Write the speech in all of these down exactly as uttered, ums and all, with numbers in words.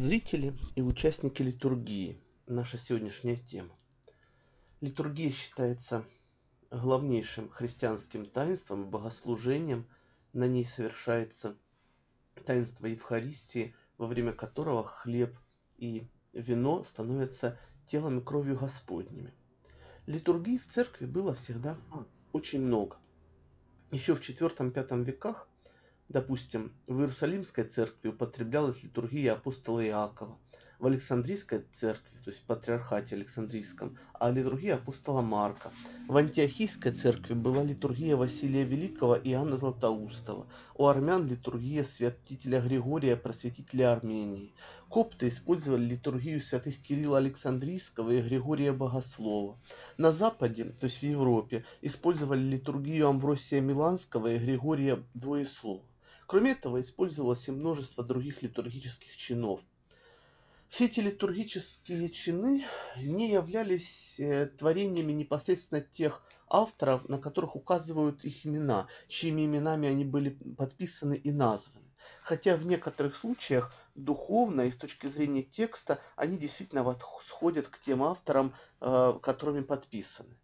Зрители и участники литургии – наша сегодняшняя тема. Литургия считается главнейшим христианским таинством и богослужением. На ней совершается таинство Евхаристии, во время которого хлеб и вино становятся телом и кровью Господними. Литургии в церкви было всегда очень много. Еще в четвёртом-пятом веках, допустим, в Иерусалимской церкви употреблялась литургия апостола Иакова, в Александрийской церкви, то есть в патриархате Александрийском, а литургия апостола Марка. В Антиохийской церкви была литургия Василия Великого и Иоанна Златоустова, у армян литургия святителя Григория, просветителя Армении. Копты использовали литургию святых Кирилла Александрийского и Григория Богослова. На Западе, то есть в Европе, использовали литургию Амвросия Миланского и Григория Двоеслова. Кроме этого, использовалось и множество других литургических чинов. Все эти литургические чины не являлись творениями непосредственно тех авторов, на которых указывают их имена, чьими именами они были подписаны и названы. Хотя в некоторых случаях духовно и с точки зрения текста они действительно восходят к тем авторам, которыми подписаны.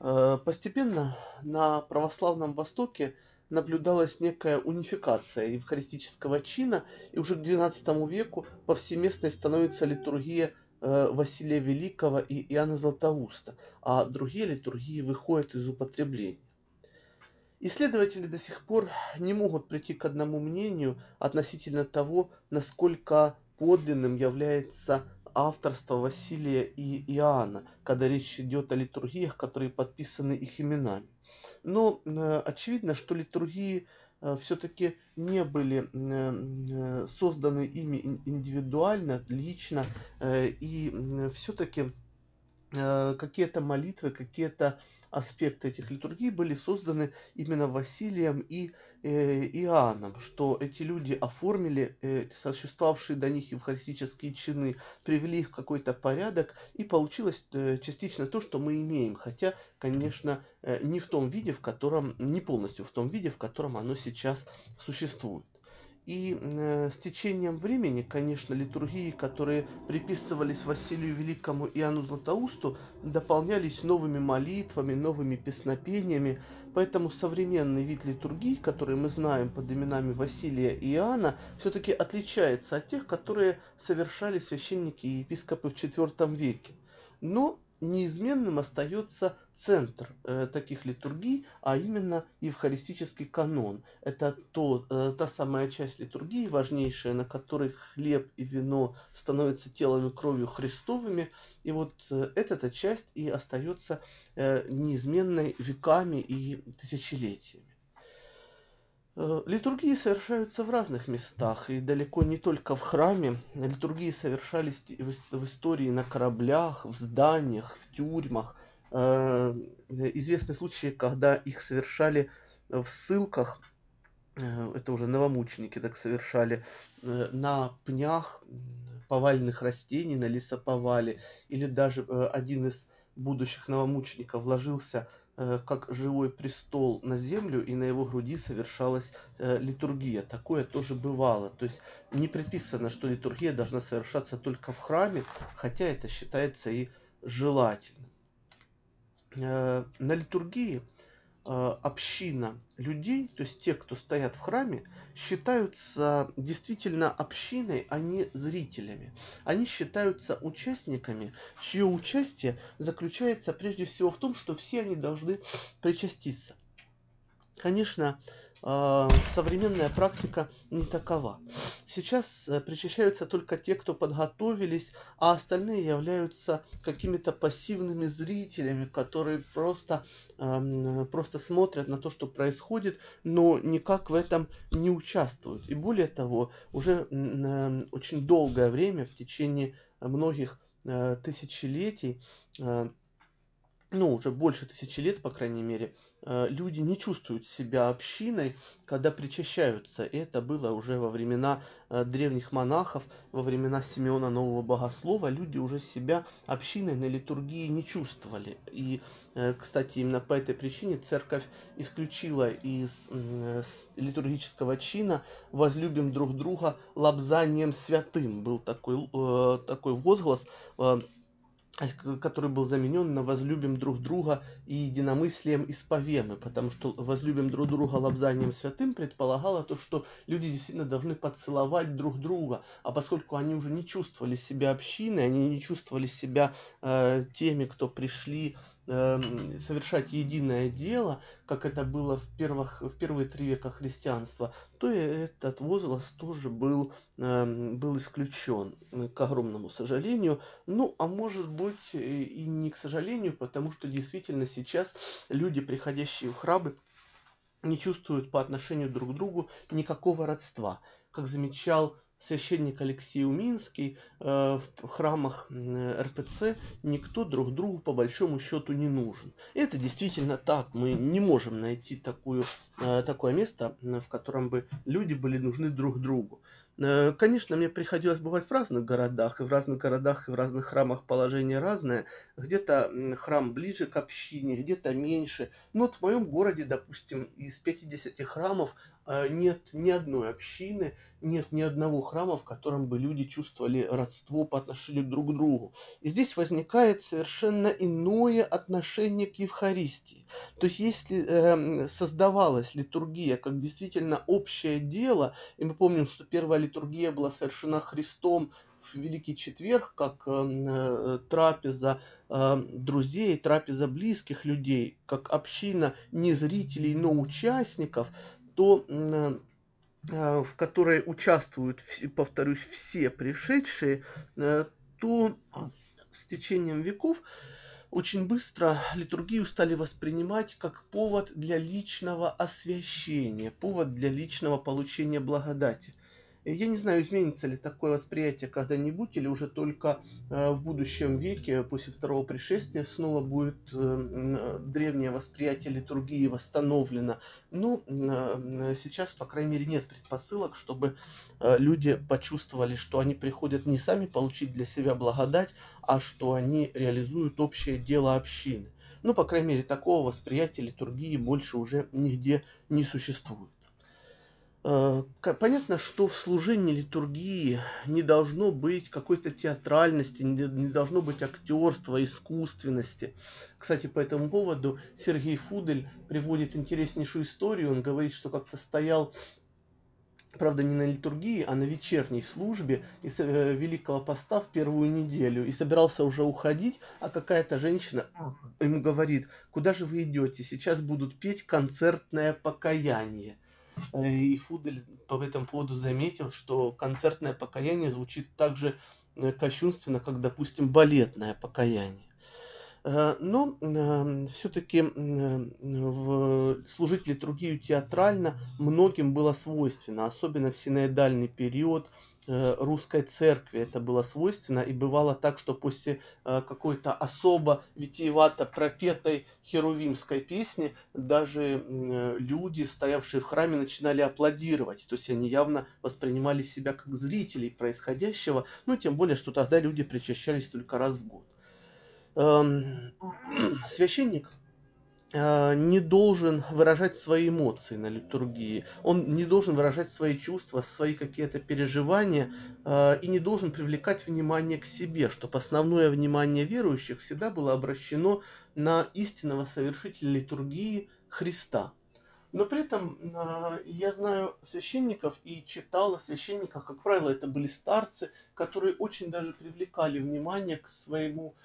Постепенно на православном Востоке наблюдалась некая унификация евхаристического чина, и уже к двенадцатому веку повсеместной становится литургия Василия Великого и Иоанна Златоуста, а другие литургии выходят из употребления. Исследователи до сих пор не могут прийти к одному мнению относительно того, насколько подлинным является авторство Василия и Иоанна, когда речь идет о литургиях, которые подписаны их именами. Но э, очевидно, что литургии э, все-таки не были э, созданы ими индивидуально, лично, э, и э, все-таки э, какие-то молитвы, какие-то аспекты этих литургий были созданы именно Василием и э, Иоанном, что эти люди оформили э, существовавшие до них евхаристические чины, привели их в какой-то порядок, и получилось э, частично то, что мы имеем, хотя, конечно, э, не в том виде, в котором, не полностью в том виде, в котором оно сейчас существует. И э, с течением времени, конечно, литургии, которые приписывались Василию Великому и Иоанну Златоусту, дополнялись новыми молитвами, новыми песнопениями. Поэтому современный вид литургии, который мы знаем под именами Василия и Иоанна, все-таки отличается от тех, которые совершали священники и епископы в четвёртом веке. Но неизменным остается центр э, таких литургий, а именно евхаристический канон. Это то, э, та самая часть литургии, важнейшая, на которой хлеб и вино становятся телом и кровью Христовыми. И вот э, эта часть и остается э, неизменной веками и тысячелетиями. Литургии совершаются в разных местах, и далеко не только в храме. Литургии совершались в истории на кораблях, в зданиях, в тюрьмах. Известны случаи, когда их совершали в ссылках, это уже новомученики так совершали, на пнях повальных растений, на лесоповале, или даже один из будущих новомучеников ложился как живой престол на землю, и на его груди совершалась э, литургия. Такое тоже бывало. То есть не предписано, что литургия должна совершаться только в храме, хотя это считается и желательным. Э, на литургии э, община людей, то есть те, кто стоят в храме, считаются действительно общиной, а не зрителями. Они считаются участниками, чье участие заключается прежде всего в том, что все они должны причаститься. Конечно, современная практика не такова. Сейчас причащаются только те, кто подготовились, а остальные являются какими-то пассивными зрителями, которые просто, просто смотрят на то, что происходит, но никак в этом не участвуют. И более того, уже очень долгое время, в течение многих тысячелетий, ну уже больше тысячи лет, по крайней мере, люди не чувствуют себя общиной, когда причащаются. И это было уже во времена древних монахов, во времена Симеона Нового Богослова. Люди уже себя общиной на литургии не чувствовали. И, кстати, именно по этой причине церковь исключила из литургического чина «возлюбим друг друга лобзанием святым». Был такой, такой возглас, который был заменен на «возлюбим друг друга и единомыслием исповемы», потому что «возлюбим друг друга лобзанием святым» предполагало то, что люди действительно должны поцеловать друг друга, а поскольку они уже не чувствовали себя общиной, они не чувствовали себя э, теми, кто пришли совершать единое дело, как это было в, первых, в первые три века христианства, то и этот возглас тоже был, был исключен, к огромному сожалению. Ну, а может быть и не к сожалению, потому что действительно сейчас люди, приходящие в храмы, не чувствуют по отношению друг к другу никакого родства. Как замечал священник Алексей Уминский, э, в храмах э, эр пэ цэ никто друг другу по большому счету не нужен. И это действительно так. Мы не можем найти такую, э, такое место, в котором бы люди были нужны друг другу. Э, конечно, мне приходилось бывать в разных городах, и в разных городах, и в разных храмах положение разное. Где-то храм ближе к общине, где-то меньше. Но вот в моем городе, допустим, из пятидесяти храмов нет ни одной общины, нет ни одного храма, в котором бы люди чувствовали родство по отношению друг к другу. И здесь возникает совершенно иное отношение к Евхаристии. То есть, если э, создавалась литургия как действительно общее дело, и мы помним, что первая литургия была совершена Христом в Великий Четверг, как э, трапеза э, друзей, трапеза близких людей, как община не зрителей, но участников, то в которой участвуют, повторюсь, все пришедшие, то с течением веков очень быстро литургию стали воспринимать как повод для личного освящения, повод для личного получения благодати. Я не знаю, изменится ли такое восприятие когда-нибудь, или уже только э, в будущем веке, после второго пришествия, снова будет э, древнее восприятие литургии восстановлено. Но э, сейчас, по крайней мере, нет предпосылок, чтобы э, люди почувствовали, что они приходят не сами получить для себя благодать, а что они реализуют общее дело общины. Ну, по крайней мере, такого восприятия литургии больше уже нигде не существует. Понятно, что в служении литургии не должно быть какой-то театральности, не должно быть актерства, искусственности. Кстати, по этому поводу Сергей Фудель приводит интереснейшую историю. Он говорит, что как-то стоял, правда, не на литургии, а на вечерней службе из Великого Поста в первую неделю, и собирался уже уходить, а какая-то женщина ему говорит: «Куда же вы идете? Сейчас будут петь концертное покаяние». И Фудель по этому поводу заметил, что концертное покаяние звучит так же кощунственно, как, допустим, балетное покаяние. Но все-таки служить литургию театрально многим было свойственно, особенно в синоидальный период русской церкви это было свойственно, и бывало так, что после какой-то особо витиевато пропетой херувимской песни даже люди, стоявшие в храме, начинали аплодировать, то есть они явно воспринимали себя как зрителей происходящего, ну тем более, что тогда люди причащались только раз в год. Священник не должен выражать свои эмоции на литургии, он не должен выражать свои чувства, свои какие-то переживания и не должен привлекать внимание к себе, чтобы основное внимание верующих всегда было обращено на истинного совершителя литургии Христа. Но при этом я знаю священников и читал о священниках, как правило, это были старцы, которые очень даже привлекали внимание к своему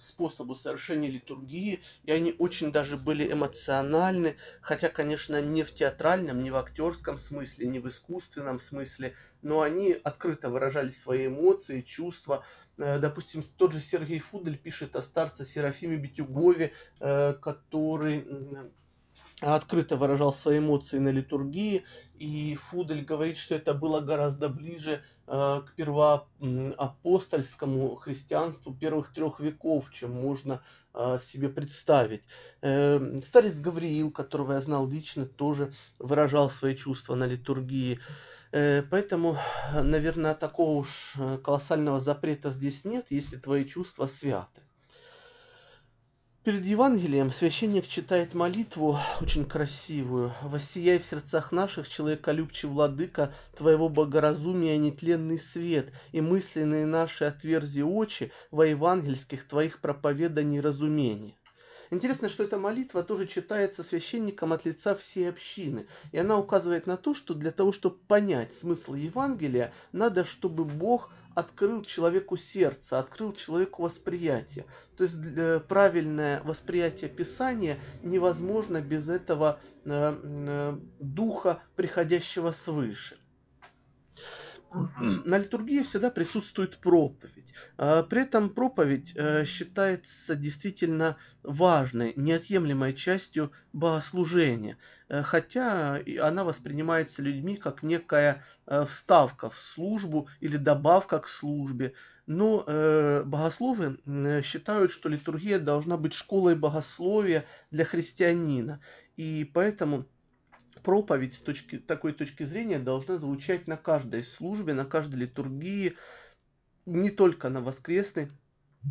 способу совершения литургии, и они очень даже были эмоциональны, хотя, конечно, не в театральном, не в актерском смысле, не в искусственном смысле, но они открыто выражали свои эмоции, чувства. Допустим, тот же Сергей Фудель пишет о старце Серафиме Битюгове, который открыто выражал свои эмоции на литургии, и Фудель говорит, что это было гораздо ближе э, к первоапостольскому христианству первых трех веков, чем можно э, себе представить. Э, старец Гавриил, которого я знал лично, тоже выражал свои чувства на литургии. Э, поэтому, наверное, такого уж колоссального запрета здесь нет, если твои чувства святы. Перед Евангелием священник читает молитву, очень красивую. «Воссияй в сердцах наших, человеколюбче владыка, твоего богоразумия нетленный свет, и мысленные наши отверзи очи во евангельских твоих проповеданий разумения». Интересно, что эта молитва тоже читается священником от лица всей общины. И она указывает на то, что для того, чтобы понять смысл Евангелия, надо, чтобы Бог открыл человеку сердце, открыл человеку восприятие. То есть правильное восприятие Писания невозможно без этого духа, приходящего свыше. На литургии всегда присутствует проповедь. При этом проповедь считается действительно важной, неотъемлемой частью богослужения, хотя она воспринимается людьми как некая вставка в службу или добавка к службе. Но э, богословы э, считают, что литургия должна быть школой богословия для христианина, и поэтому проповедь с точки, такой точки зрения должна звучать на каждой службе, на каждой литургии, не только на воскресной,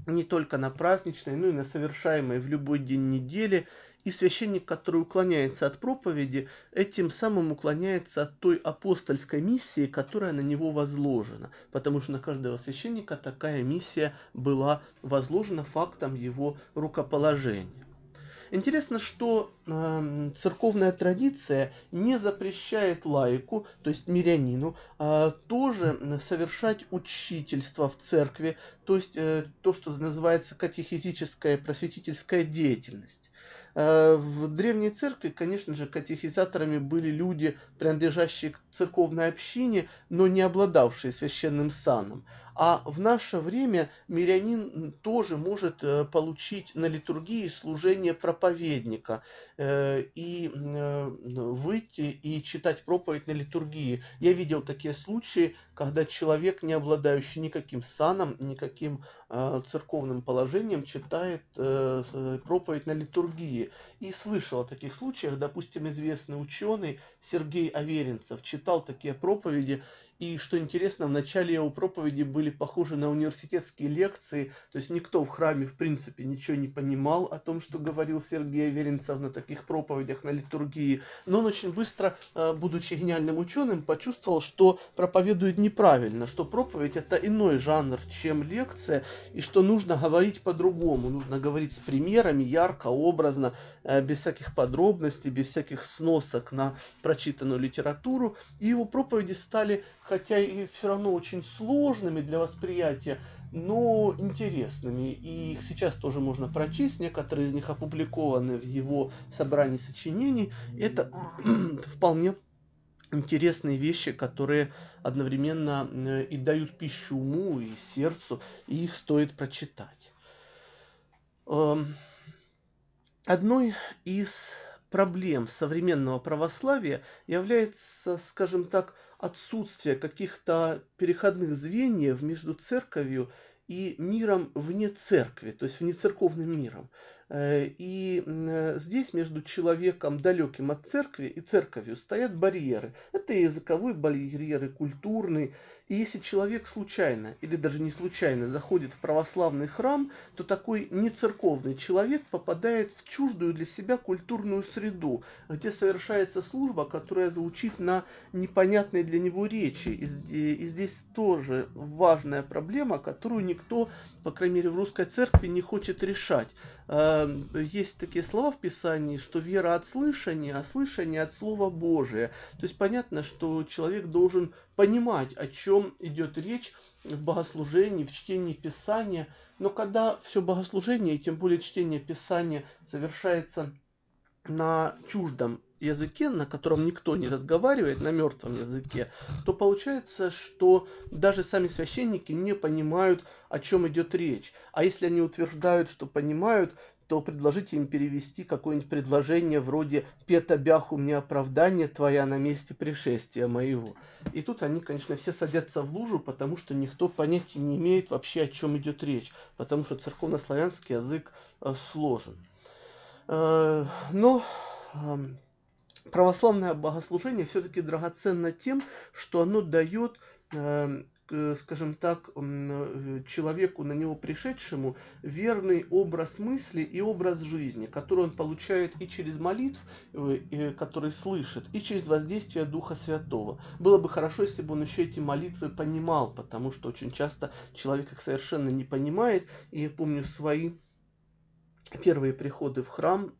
не только на праздничной, но и на совершаемой в любой день недели. И священник, который уклоняется от проповеди, этим самым уклоняется от той апостольской миссии, которая на него возложена. Потому что на каждого священника такая миссия была возложена фактом его рукоположения. Интересно, что э, церковная традиция не запрещает лаику, то есть мирянину, э, тоже совершать учительство в церкви, то есть э, то, что называется катехизическая просветительская деятельность. Э, в Древней Церкви, конечно же, катехизаторами были люди, принадлежащие к церковной общине, но не обладавшие священным саном. А в наше время мирянин тоже может получить на литургии служение проповедника и выйти и читать проповедь на литургии. Я видел такие случаи, когда человек, не обладающий никаким саном, никаким церковным положением, читает проповедь на литургии. И слышал о таких случаях, допустим, известный ученый Сергей Аверинцев читал такие проповеди. И, что интересно, в начале его проповеди были похожи на университетские лекции, то есть никто в храме, в принципе, ничего не понимал о том, что говорил Сергей Аверинцев на таких проповедях, на литургии. Но он очень быстро, будучи гениальным ученым, почувствовал, что проповедует неправильно, что проповедь – это иной жанр, чем лекция, и что нужно говорить по-другому, нужно говорить с примерами, ярко, образно, без всяких подробностей, без всяких сносок на прочитанную литературу. И его проповеди стали, хотя и все равно очень сложными для восприятия, но интересными. И их сейчас тоже можно прочесть. Некоторые из них опубликованы в его собрании сочинений. Это вполне интересные вещи, которые одновременно и дают пищу уму, и сердцу, и их стоит прочитать. Одной из проблем современного православия является, скажем так, отсутствие каких-то переходных звеньев между церковью и миром вне церкви, то есть внецерковным миром. И здесь между человеком, далеким от церкви, и церковью стоят барьеры. Это языковой барьер, и культурный. И если человек случайно, или даже не случайно, заходит в православный храм, то такой нецерковный человек попадает в чуждую для себя культурную среду, где совершается служба, которая звучит на непонятной для него речи. И здесь тоже важная проблема, которую никто, по крайней мере, в русской церкви не хочет решать. Есть такие слова в Писании, что вера от слышания, а слышание от Слова Божия. То есть понятно, что человек должен понимать, о чем идет речь в богослужении, в чтении Писания. Но когда все богослужение, и тем более чтение Писания, совершается на чуждом языке, на котором никто не разговаривает, на мертвом языке, то получается, что даже сами священники не понимают, о чем идет речь. А если они утверждают, что понимают, то предложите им перевести какое-нибудь предложение вроде «Пета бяху мне оправдание твоя на месте пришествия моего». И тут они, конечно, все садятся в лужу, потому что никто понятия не имеет вообще, о чем идет речь, потому что церковнославянский язык сложен. Но православное богослужение все-таки драгоценно тем, что оно дает, скажем так, человеку, на него пришедшему, верный образ мысли и образ жизни, который он получает и через молитв, которые слышит, и через воздействие Духа Святого. Было бы хорошо, если бы он еще эти молитвы понимал, потому что очень часто человек их совершенно не понимает. И я помню свои первые приходы в храм,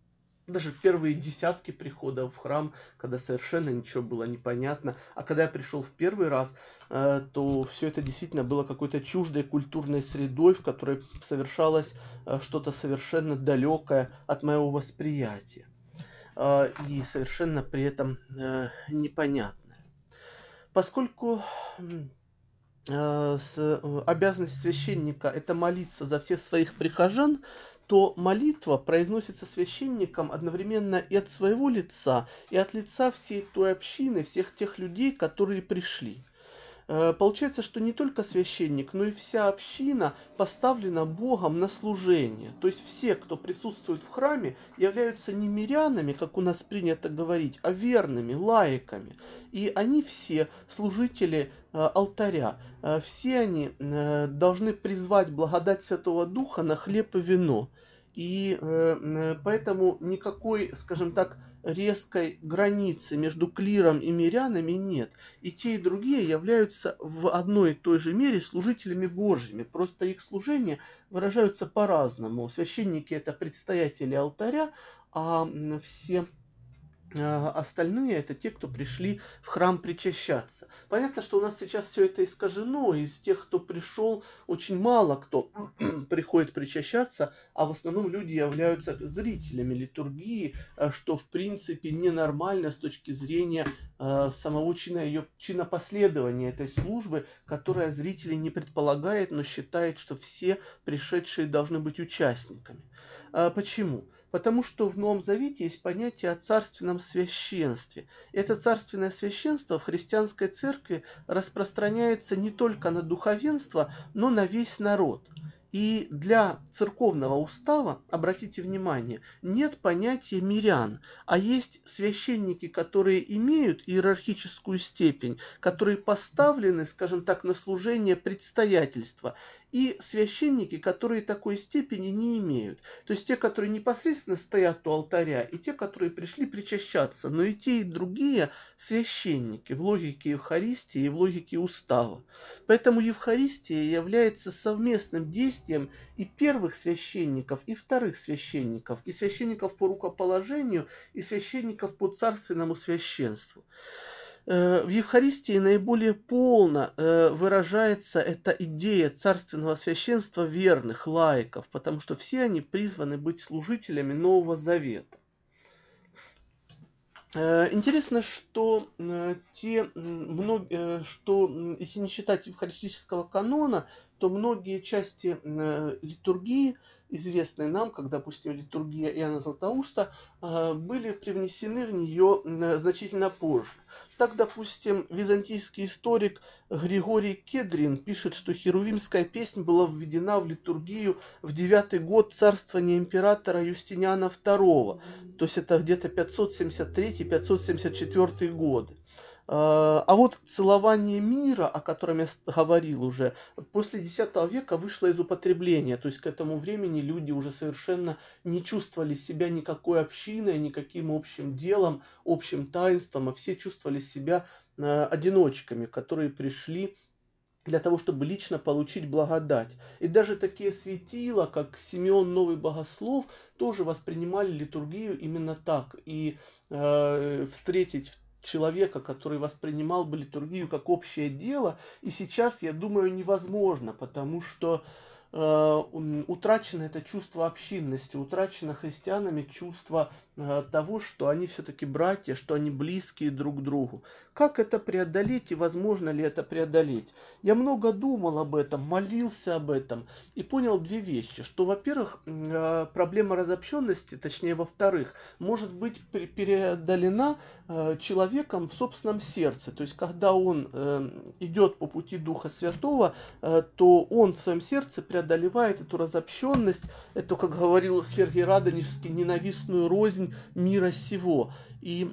даже первые десятки приходов в храм, когда совершенно ничего было непонятно. А когда я пришел в первый раз, то все это действительно было какой-то чуждой культурной средой, в которой совершалось что-то совершенно далекое от моего восприятия. И совершенно при этом непонятное. Поскольку обязанность священника – это молиться за всех своих прихожан, то молитва произносится священником одновременно и от своего лица, и от лица всей той общины, всех тех людей, которые пришли. Получается, что не только священник, но и вся община поставлена Богом на служение. То есть все, кто присутствует в храме, являются не мирянами, как у нас принято говорить, а верными, лаиками. И они все служители алтаря. Все они должны призвать благодать Святого Духа на хлеб и вино. И поэтому никакой, скажем так, резкой границы между клиром и мирянами нет. И те, и другие являются в одной и той же мере служителями Божьими. Просто их служения выражаются по-разному. Священники – это предстоятели алтаря, а все остальные – это те, кто пришли в храм причащаться. Понятно, что у нас сейчас все это искажено. Из тех, кто пришел, очень мало кто приходит причащаться, а в основном люди являются зрителями литургии, что, в принципе, ненормально с точки зрения самого чина, ее чинопоследования этой службы, которая зрителей не предполагает, но считает, что все пришедшие должны быть участниками. Почему? Потому что в Новом Завете есть понятие о царственном священстве. Это царственное священство в христианской церкви распространяется не только на духовенство, но на весь народ. И для церковного устава, обратите внимание, нет понятия мирян, а есть священники, которые имеют иерархическую степень, которые поставлены, скажем так, на служение предстоятельства, и священники, которые такой степени не имеют. То есть те, которые непосредственно стоят у алтаря, и те, которые пришли причащаться, но и те, и другие священники в логике Евхаристии и в логике устава. Поэтому Евхаристия является совместным действием и первых священников, и вторых священников, и священников по рукоположению, и священников по царственному священству. В Евхаристии наиболее полно выражается эта идея царственного священства верных, лаиков, потому что все они призваны быть служителями Нового Завета. Интересно, что, те, что если не считать евхаристического канона, то многие части литургии, известные нам, как, допустим, литургия Иоанна Златоуста, были привнесены в нее значительно позже. Так, допустим, византийский историк Григорий Кедрин пишет, что херувимская песнь была введена в литургию в девятый год царствования императора Юстиниана второго, то есть это где-то пятьсот семьдесят третий — пятьсот семьдесят четвёртый годы. А вот целование мира, о котором я говорил уже, после X века вышло из употребления, то есть к этому времени люди уже совершенно не чувствовали себя никакой общиной, никаким общим делом, общим таинством, а все чувствовали себя одиночками, которые пришли для того, чтобы лично получить благодать. И даже такие светила, как Симеон Новый Богослов, тоже воспринимали литургию именно так. И э, встретить человека, который воспринимал бы литургию как общее дело, и сейчас, я думаю, невозможно, потому что э, утрачено это чувство общинности, утрачено христианами чувство того, что они все-таки братья, что они близкие друг к другу. Как это преодолеть и возможно ли это преодолеть? Я много думал об этом, молился об этом и понял две вещи. Что, во-первых, проблема разобщенности, точнее, во-вторых, может быть преодолена человеком в собственном сердце. То есть, когда он идет по пути Духа Святого, то он в своем сердце преодолевает эту разобщенность, эту, как говорил Сергий Радонежский, ненавистную рознь мира сего, и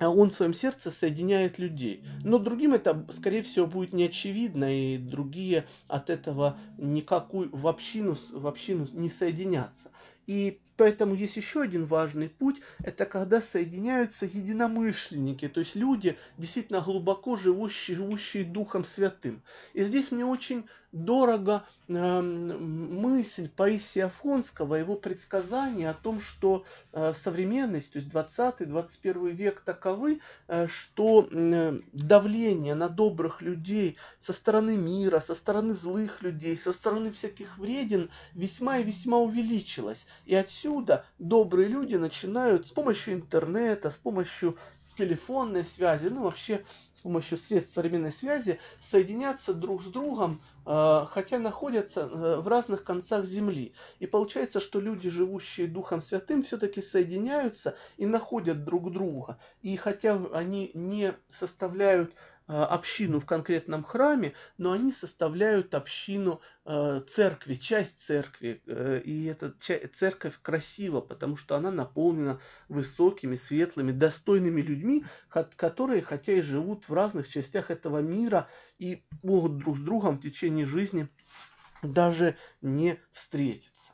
он в своем сердце соединяет людей. Но другим это, скорее всего, будет неочевидно, и другие от этого никакую в общину, в общину не соединятся. И поэтому есть еще один важный путь, это когда соединяются единомышленники, то есть люди, действительно глубоко живущие, живущие Духом Святым. И здесь мне очень дорого э, мысль Паисия Афонского, его предсказание о том, что э, современность, то есть двадцатый-двадцать первый век таковы, э, что э, давление на добрых людей со стороны мира, со стороны злых людей, со стороны всяких вреден весьма и весьма увеличилось. И отсюда добрые люди начинают с помощью интернета, с помощью телефонной связи, ну вообще с помощью средств современной связи соединяться друг с другом, хотя находятся в разных концах земли. И получается, что люди, живущие Духом Святым, все-таки соединяются и находят друг друга. И хотя они не составляют общину в конкретном храме, но они составляют общину церкви, часть церкви. И эта церковь красива, потому что она наполнена высокими, светлыми, достойными людьми, которые, хотя и живут в разных частях этого мира и могут друг с другом в течение жизни даже не встретиться.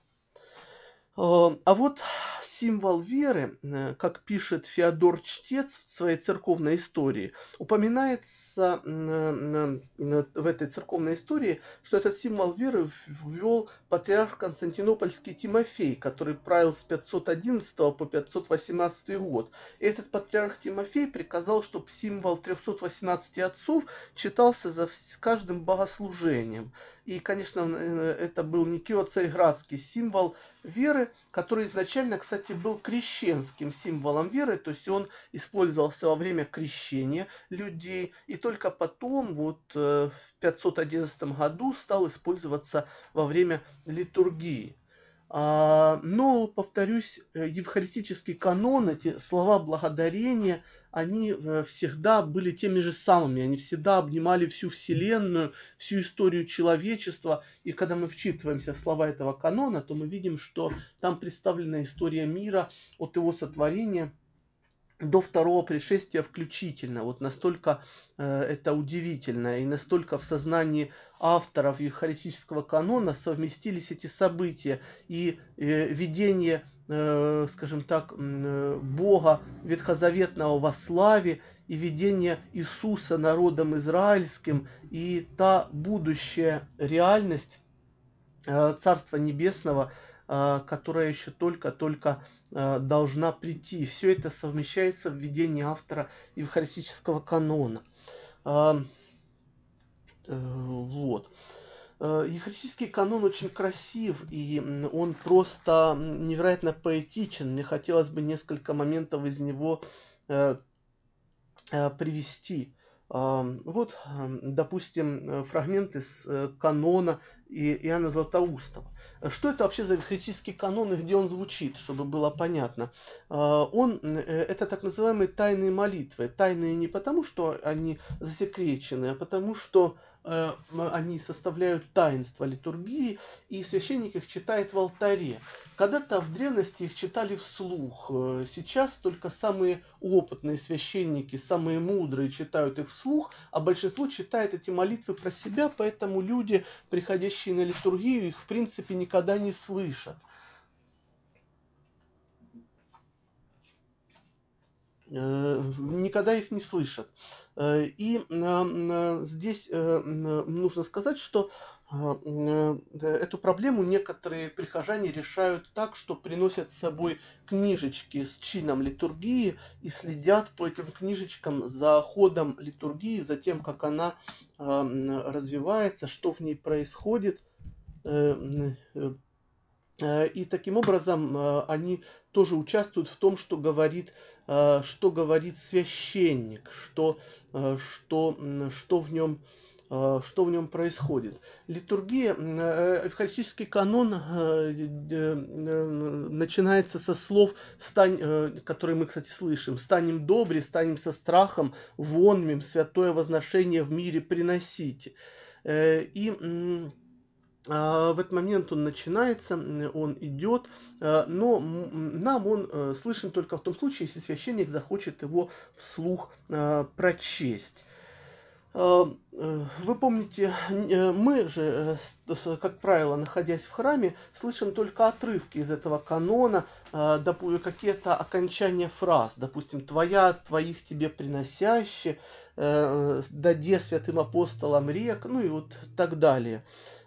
А вот символ веры, как пишет Феодор Чтец в своей церковной истории, упоминается в этой церковной истории, что этот символ веры ввел патриарх Константинопольский Тимофей, который правил с пятьсот одиннадцатого по пятьсот восемнадцатый год. И этот патриарх Тимофей приказал, чтобы символ трёхсот восемнадцати отцов читался за каждым богослужением. И, конечно, это был Никио-Царьградский символ веры, который изначально, кстати, был крещенским символом веры, то есть он использовался во время крещения людей, и только потом, вот в пятьсот одиннадцатом году, стал использоваться во время литургии. Но, повторюсь, евхаристический канон, эти слова благодарения, они всегда были теми же самыми, они всегда обнимали всю Вселенную, всю историю человечества. И когда мы вчитываемся в слова этого канона, то мы видим, что там представлена история мира от его сотворения до второго пришествия включительно. Вот настолько э, это удивительно, и настолько в сознании авторов евхаристического канона совместились эти события и э, видение, э, скажем так, э, Бога ветхозаветного во славе, и видение Иисуса народом израильским, и та будущая реальность э, Царства Небесного, э, которая еще только-только должна прийти. Все это совмещается в видении автора евхаристического канона. Вот. Евхаристический канон очень красив, и он просто невероятно поэтичен. Мне хотелось бы несколько моментов из него привести. Вот, допустим, фрагмент из канона Иоанна Златоустова. Что это вообще за евхаристический канон и где он звучит, чтобы было понятно? Он, это так называемые тайные молитвы. Тайные не потому, что они засекречены, а потому, что они составляют таинство литургии, и священник их читает в алтаре. Когда-то в древности их читали вслух, сейчас только самые опытные священники, самые мудрые читают их вслух, а большинство читает эти молитвы про себя, поэтому люди, приходящие на литургию, их в принципе никогда не слышат. Никогда их не слышат. И здесь нужно сказать, что эту проблему некоторые прихожане решают так, что приносят с собой книжечки с чином литургии и следят по этим книжечкам за ходом литургии, за тем, как она развивается, что в ней происходит. И таким образом они тоже участвуют в том, что говорит, что говорит священник, что, что, что, в нем, что в нем происходит. Литургия, евхаристический канон начинается со слов, стань, которые мы, кстати, слышим. «Станем добре, станем со страхом, вонмем, святое возношение в мире приносите». И в этот момент он начинается, он идет, но нам он слышен только в том случае, если священник захочет его вслух прочесть. Вы помните, мы же, как правило, находясь в храме, слышим только отрывки из этого канона, какие-то окончания фраз, допустим, «твоя», «твоих тебе приносяще», «даде святым апостолам рек», ну и вот так далее.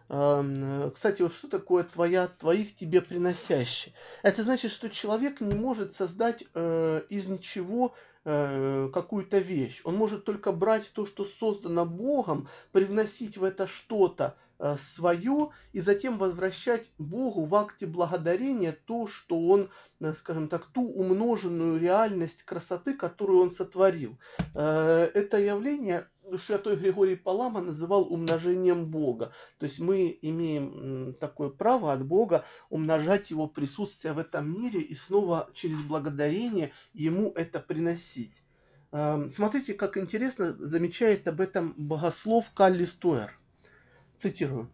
Кстати, вот что такое «твоя», «твоих тебе приносящие»? Это значит, что человек не может создать э, из ничего э, какую-то вещь. Он может только брать то, что создано Богом, привносить в это что-то э, свое и затем возвращать Богу в акте благодарения то, что он, э, скажем так, ту умноженную реальность красоты, которую он сотворил. Э, это явление... Святой Григорий Палама называл умножением Бога. То есть мы имеем такое право от Бога умножать Его присутствие в этом мире и снова через благодарение Ему это приносить. Смотрите, как интересно замечает об этом богослов Калли Стуэр. Цитирую.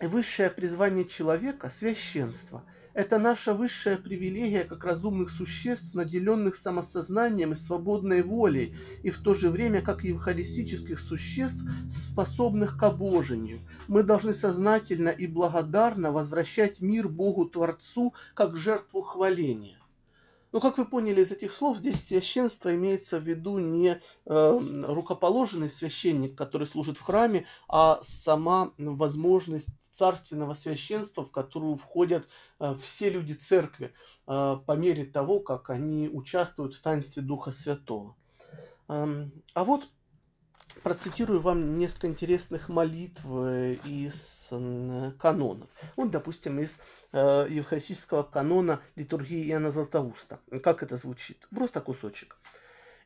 «Высшее призвание человека – священство. Это наша высшая привилегия как разумных существ, наделенных самосознанием и свободной волей, и в то же время как евхаристических существ, способных к обожению. Мы должны сознательно и благодарно возвращать мир Богу-Творцу как жертву хваления». Но, как вы поняли из этих слов, здесь священство имеется в виду не э, рукоположенный священник, который служит в храме, а сама возможность царственного священства, в которую входят э, все люди церкви, э, по мере того, как они участвуют в таинстве Духа Святого. Э, а вот процитирую вам несколько интересных молитв из э, канонов. Вот, допустим, из э, евхаристического канона литургии Иоанна Златоуста. Как это звучит? Просто кусочек.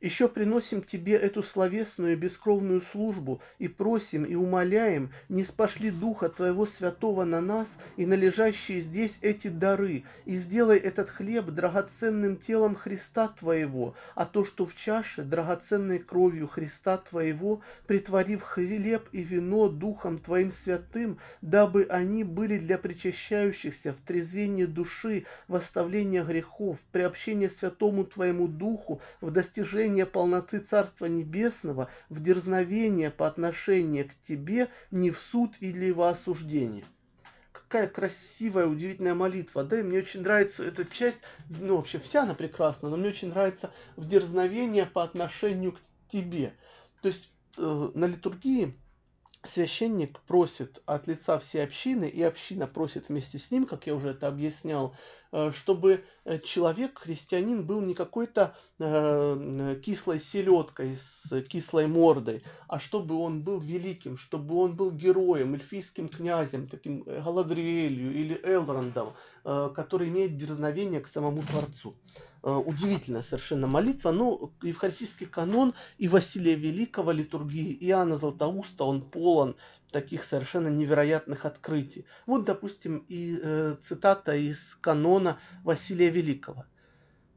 «Еще приносим Тебе эту словесную и бескровную службу, и просим, и умоляем, не спошли Духа Твоего Святого на нас и на лежащие здесь эти дары, и сделай этот хлеб драгоценным телом Христа Твоего, а то, что в чаше, драгоценной кровью Христа Твоего, притворив хлеб и вино Духом Твоим Святым, дабы они были для причащающихся в трезвении души, в оставлении грехов, в приобщении Святому Твоему Духу, в достижении полноты Царства Небесного, в дерзновение по отношению к Тебе, не в суд или во осуждение». Какая красивая, удивительная молитва, да, и мне очень нравится эта часть, ну, вообще вся она прекрасна, но мне очень нравится «в дерзновение по отношению к Тебе». То есть э, на литургии священник просит от лица всей общины, и община просит вместе с ним, как я уже это объяснял, чтобы человек, христианин, был не какой-то э, кислой селедкой с кислой мордой, а чтобы он был великим, чтобы он был героем, эльфийским князем, таким Галадриэлью или Элрондом, э, который имеет дерзновение к самому Творцу. Э, удивительная совершенно молитва, но евхаристический канон и Василия Великого, литургии Иоанна Златоуста, он полон таких совершенно невероятных открытий. Вот, допустим, и э, цитата из канона Василия Великого.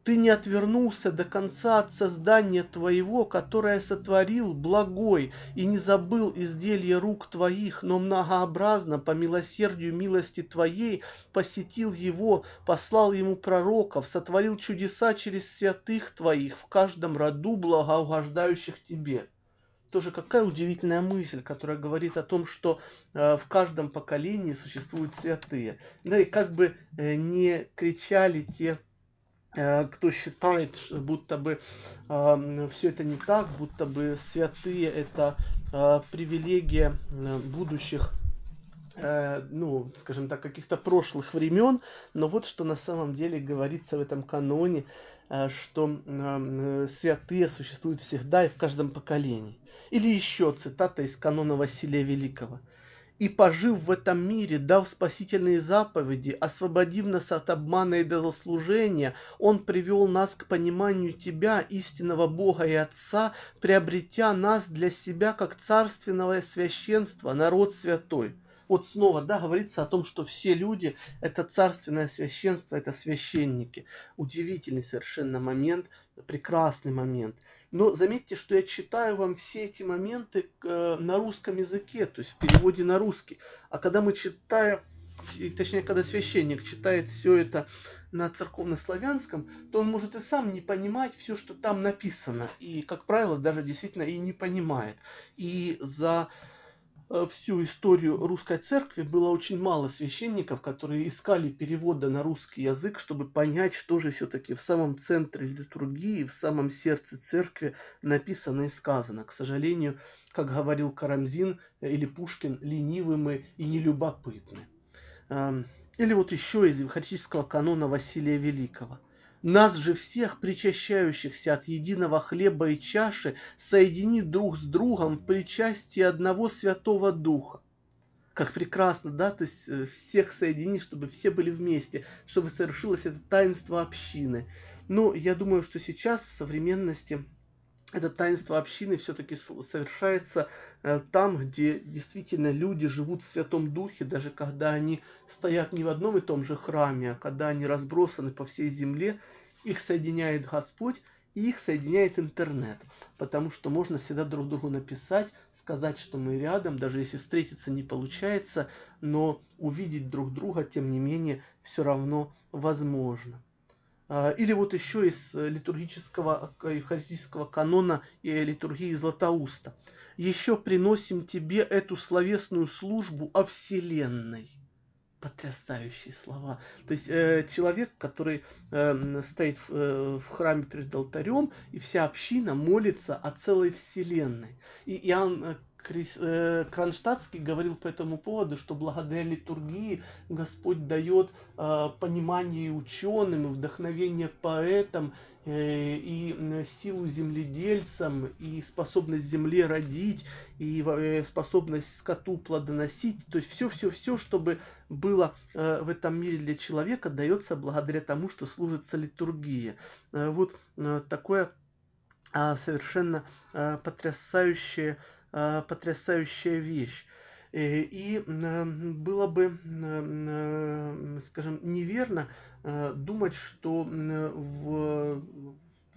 «Ты не отвернулся до конца от создания Твоего, которое сотворил благой, и не забыл изделие рук Твоих, но многообразно, по милосердию милости Твоей, посетил его, послал ему пророков, сотворил чудеса через святых Твоих, в каждом роду благоугождающих Тебе». Тоже какая удивительная мысль, которая говорит о том, что э, в каждом поколении существуют святые. Да и как бы э, не кричали те, э, кто считает, будто бы э, все это не так, будто бы святые это э, привилегия э, будущих, э, ну, скажем так, каких-то прошлых времен. Но вот что на самом деле говорится в этом каноне, э, что э, святые существуют всегда и в каждом поколении. Или еще цитата из канона Василия Великого. и, пожив в этом мире, дав спасительные заповеди, освободив нас от обмана и дозаслужения, Он привел нас к пониманию Тебя, истинного Бога и Отца, приобретя нас для Себя как царственного священства, народ святой». Вот снова, да, говорится о том, что все люди – это царственное священство, это священники. Удивительный совершенно момент, прекрасный момент. Но заметьте, что я читаю вам все эти моменты на русском языке, то есть в переводе на русский. А когда мы читаем, точнее, когда священник читает все это на церковнославянском, то он может и сам не понимать все, что там написано. И, как правило, даже действительно и не понимает. И за всю историю русской церкви было очень мало священников, которые искали перевода на русский язык, чтобы понять, что же все-таки в самом центре литургии, в самом сердце церкви написано и сказано. К сожалению, как говорил Карамзин или Пушкин, ленивы мы и нелюбопытны. Или вот еще из евхаристического канона Василия Великого. «Нас же всех, причащающихся от единого хлеба и чаши, соедини друг с другом в причастии одного Святого Духа». Как прекрасно, да, то есть всех соедини, чтобы все были вместе, чтобы совершилось это таинство общины. Но я думаю, что сейчас в современности это таинство общины все-таки совершается там, где действительно люди живут в Святом Духе, даже когда они стоят не в одном и том же храме, а когда они разбросаны по всей земле, их соединяет Господь и их соединяет интернет, потому что можно всегда друг другу написать, сказать, что мы рядом, даже если встретиться не получается, но увидеть друг друга, тем не менее, все равно возможно. Или вот еще из литургического, евхаристического канона и литургии Златоуста. «Еще приносим тебе эту словесную службу о Вселенной». Потрясающие слова. То есть э, человек, который э, стоит в, э, в храме перед алтарем, и вся община молится о целой Вселенной. И Иоанн Крис, э, Кронштадтский говорил по этому поводу, что благодаря литургии Господь дает э, понимание ученым, и вдохновение поэтам, э, и силу земледельцам, и способность земле родить, и э, способность скоту плодоносить. То есть все-все-все, чтобы было э, в этом мире для человека, дается благодаря тому, что служится литургия. Э, вот э, такое э, совершенно э, потрясающее потрясающая вещь. И было бы, скажем, неверно думать, что в,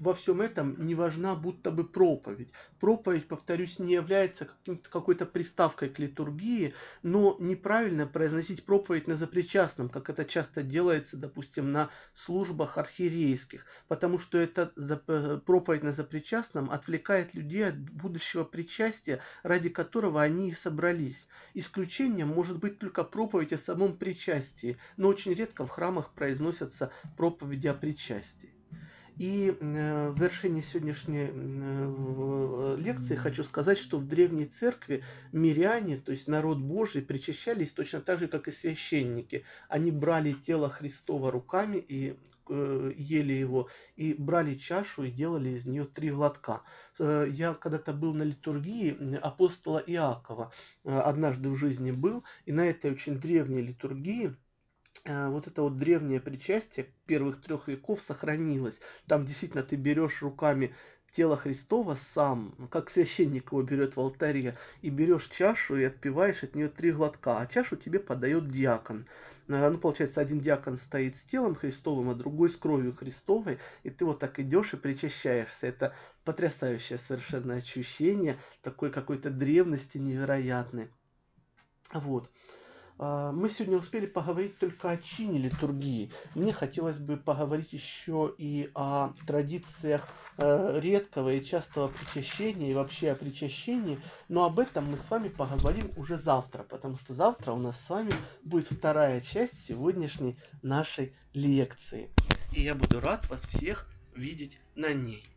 во всем этом не важна будто бы проповедь. Проповедь, повторюсь, не является какой-то приставкой к литургии, но неправильно произносить проповедь на запричастном, как это часто делается, допустим, на службах архиерейских, потому что эта проповедь на запричастном отвлекает людей от будущего причастия, ради которого они и собрались. Исключением может быть только проповедь о самом причастии, но очень редко в храмах произносятся проповеди о причастии. И в завершении сегодняшней лекции хочу сказать, что в Древней Церкви миряне, то есть народ Божий, причащались точно так же, как и священники. Они брали тело Христова руками и ели его, и брали чашу и делали из нее три глотка. Я когда-то был на литургии апостола Иакова, однажды в жизни был, и на этой очень древней литургии вот это вот древнее причастие первых трех веков сохранилось. Там действительно ты берешь руками тело Христова сам, как священник его берет в алтаре, и берешь чашу и отпиваешь от нее три глотка, а чашу тебе подает диакон. Ну, получается, один диакон стоит с телом Христовым, а другой с кровью Христовой, и ты вот так идешь и причащаешься. Это потрясающее совершенно ощущение такой какой-то древности невероятной. Вот. Мы сегодня успели поговорить только о чине литургии. Мне хотелось бы поговорить еще и о традициях редкого и частого причащения, и вообще о причащении. Но об этом мы с вами поговорим уже завтра, потому что завтра у нас с вами будет вторая часть сегодняшней нашей лекции. И я буду рад вас всех видеть на ней.